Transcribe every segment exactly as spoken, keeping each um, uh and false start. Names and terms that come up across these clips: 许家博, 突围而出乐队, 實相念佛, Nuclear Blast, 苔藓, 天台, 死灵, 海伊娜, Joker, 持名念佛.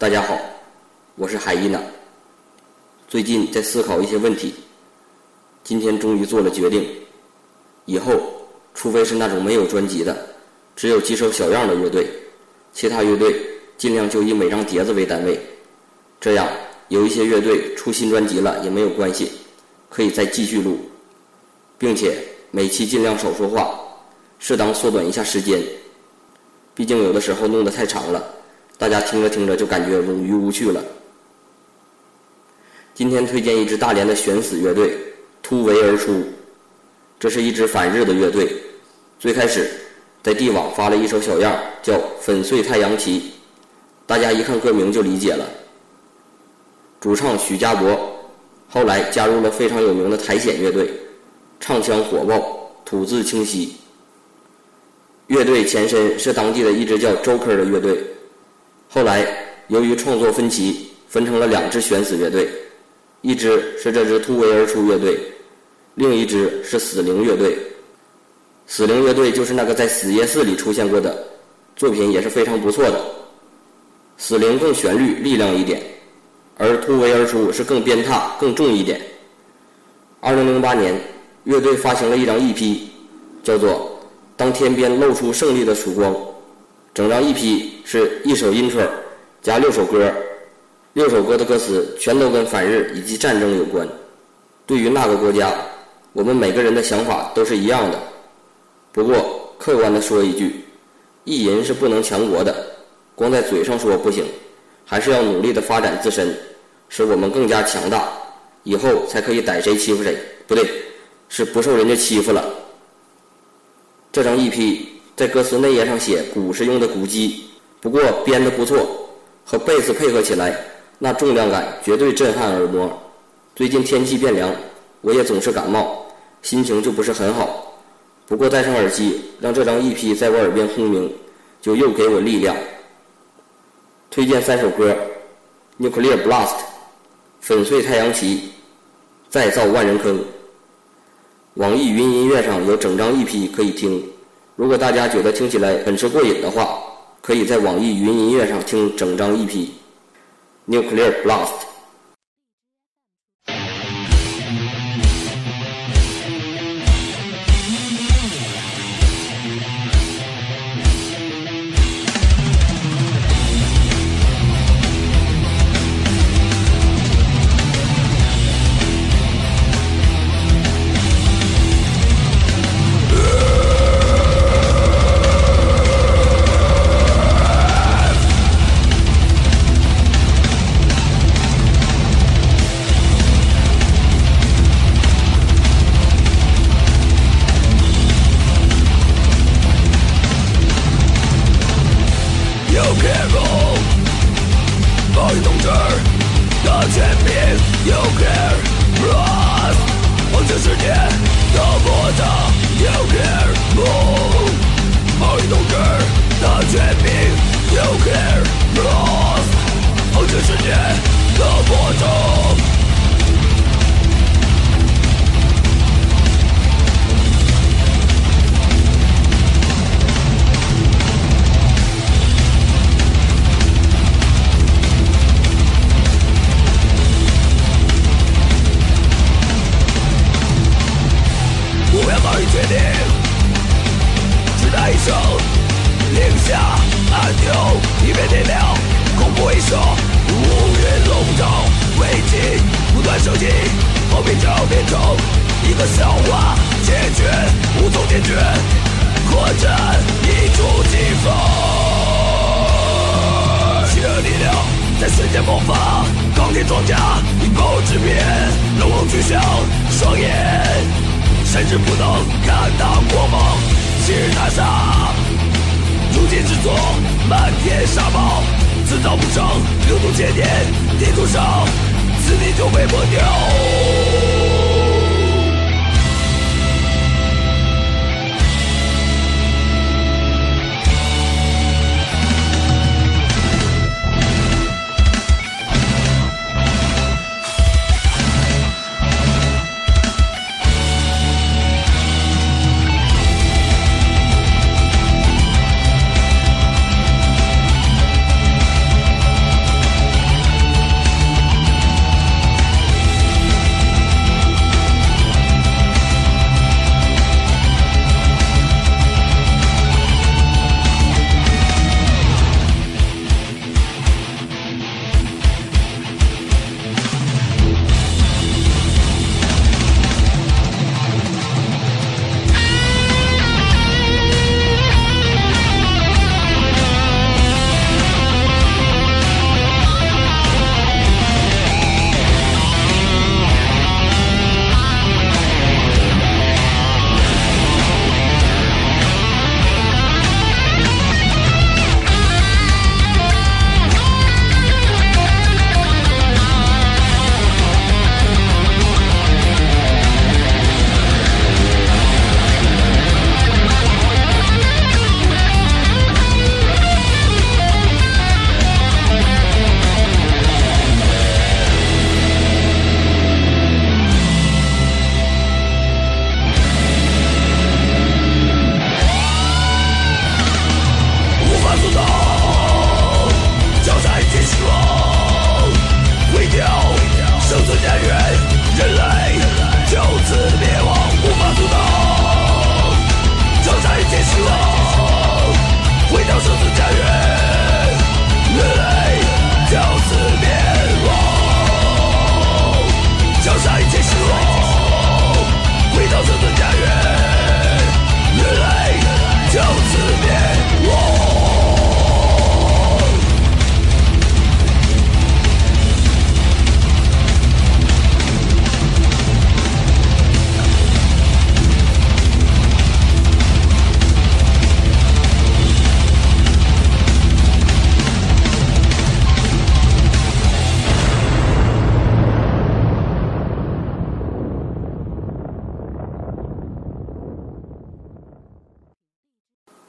大家好，我是海伊娜。最近在思考一些问题，今天终于做了决定，以后除非是那种没有专辑的，只有几首小样的乐队，其他乐队尽量就以每张碟子为单位，这样有一些乐队出新专辑了也没有关系，可以再继续录，并且每期尽量少说话，适当缩短一下时间，毕竟有的时候弄得太长了，大家听着听着就感觉冗余无趣了。今天推荐一支大连的悬死乐队突围而出，这是一支反日的乐队，最开始在地网发了一首小样叫《粉碎太阳旗》，大家一看歌名就理解了。主唱许家博后来加入了非常有名的苔藓乐队，唱腔火爆，吐字清晰。乐队前身是当地的一支叫 Joker 的乐队，后来由于创作分歧，分成了两支悬死乐队，一支是这支突围而出乐队，另一支是死灵乐队。死灵乐队就是那个在死夜寺里出现过的，作品也是非常不错的。死灵更旋律力量一点，而突围而出是更鞭挞更重一点。二零零八年乐队发行了一张 E P 叫做《当天边露出胜利的曙光》，整张 E P 是一首 intro 加六首歌，六首歌的歌词全都跟反日以及战争有关。对于那个国家，我们每个人的想法都是一样的，不过客观地说一句，意淫是不能强国的，光在嘴上说不行，还是要努力地发展自身，使我们更加强大，以后才可以逮谁欺负谁，不对，是不受人家欺负了。这张 E P在歌词内页上写鼓是用的鼓机，不过编得不错，和贝斯配合起来，那重量感绝对震撼耳膜。最近天气变凉，我也总是感冒，心情就不是很好，不过戴上耳机，让这张 E P 在我耳边轰鸣，就又给我力量。推荐三首歌 Nuclear Blast 粉碎太阳旗，再造万人坑。网易云音乐上有整张 E P 可以听，如果大家觉得听起来很是过瘾的话，可以在网易云音乐上听整张 E P Nuclear Blast。Joker Blast， 我这世界都不到 Joker Blast， 毛利东哥的全名 Joker Blast， 我这世界都不到。装甲以暴制变，牢笼巨响双眼，甚至不能看到光芒。昔日大厦如今之作满天沙暴，自造不成流动千年，地图上此地就被抹掉。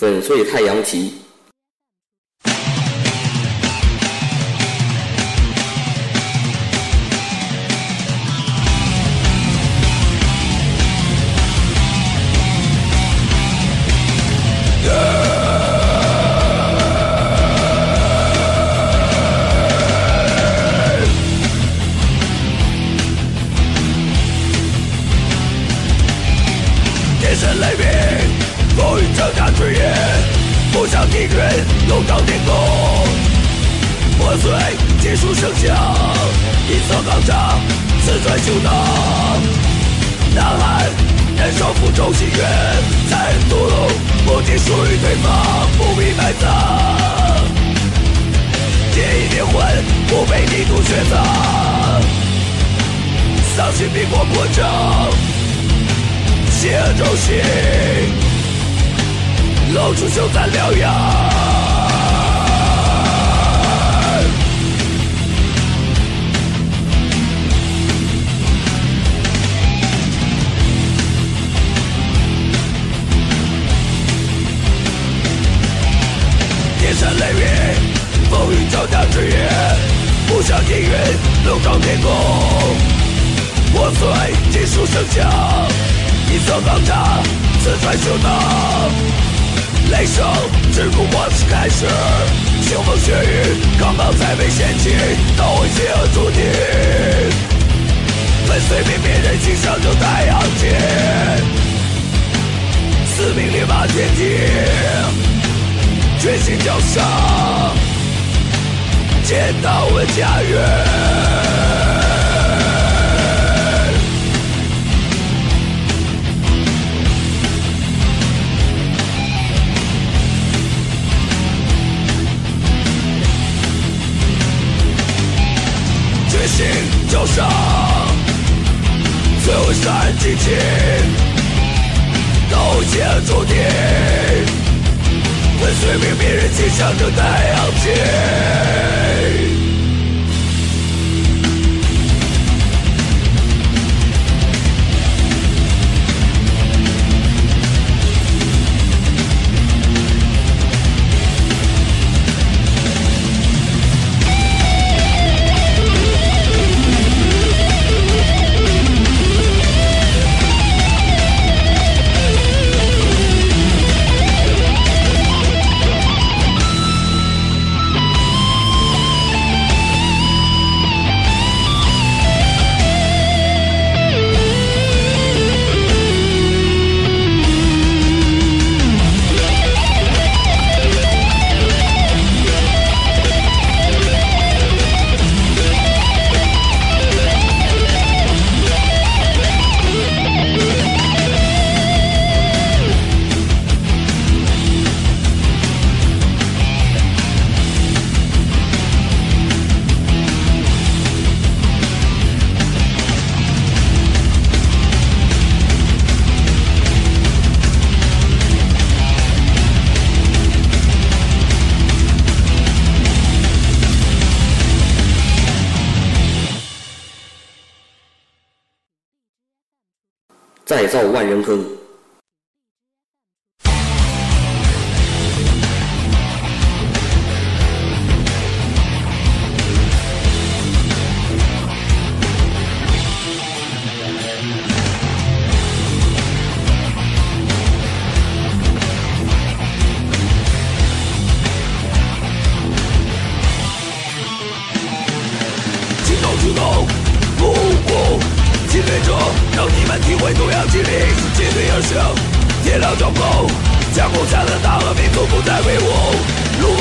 粉碎太阳旗。再造万人坑。尽量照顾，江湖下的大和民族不再为伍，鲁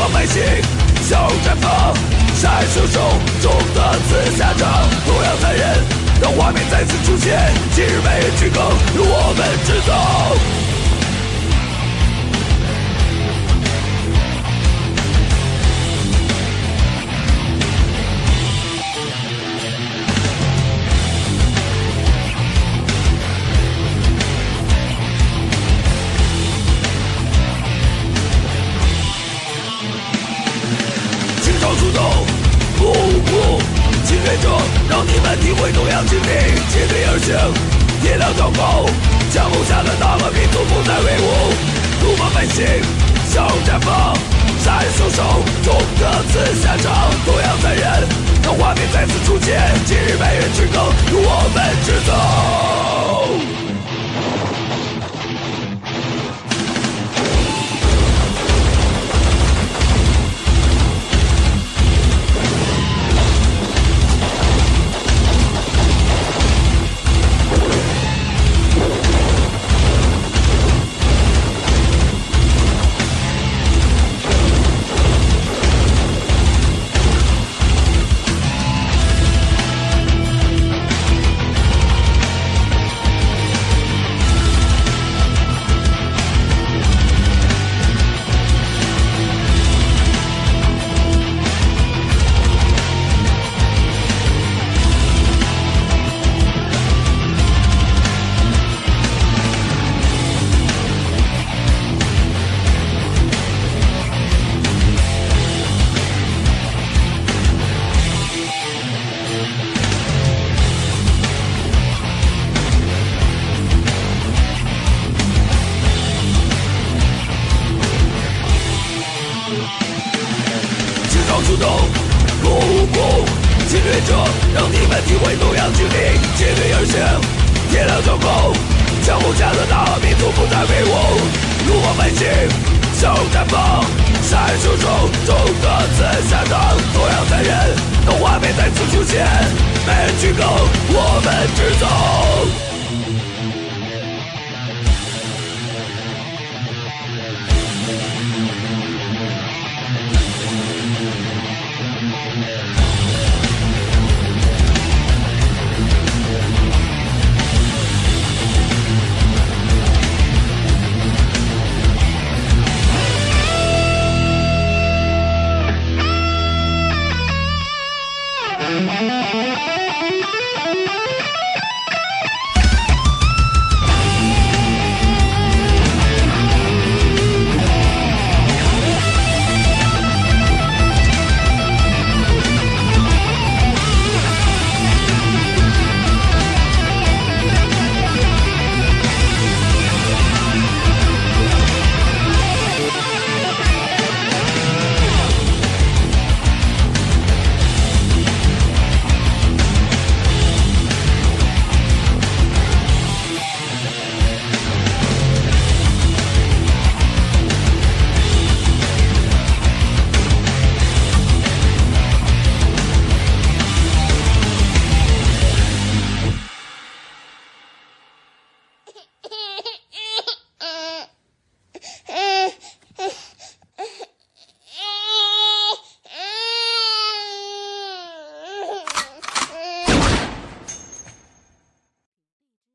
莽百姓雄巅峰，杀人凶手，痛得自下场。同样残忍，让画面再次出现，今日被人去更，由我们制造。 We'll be right back.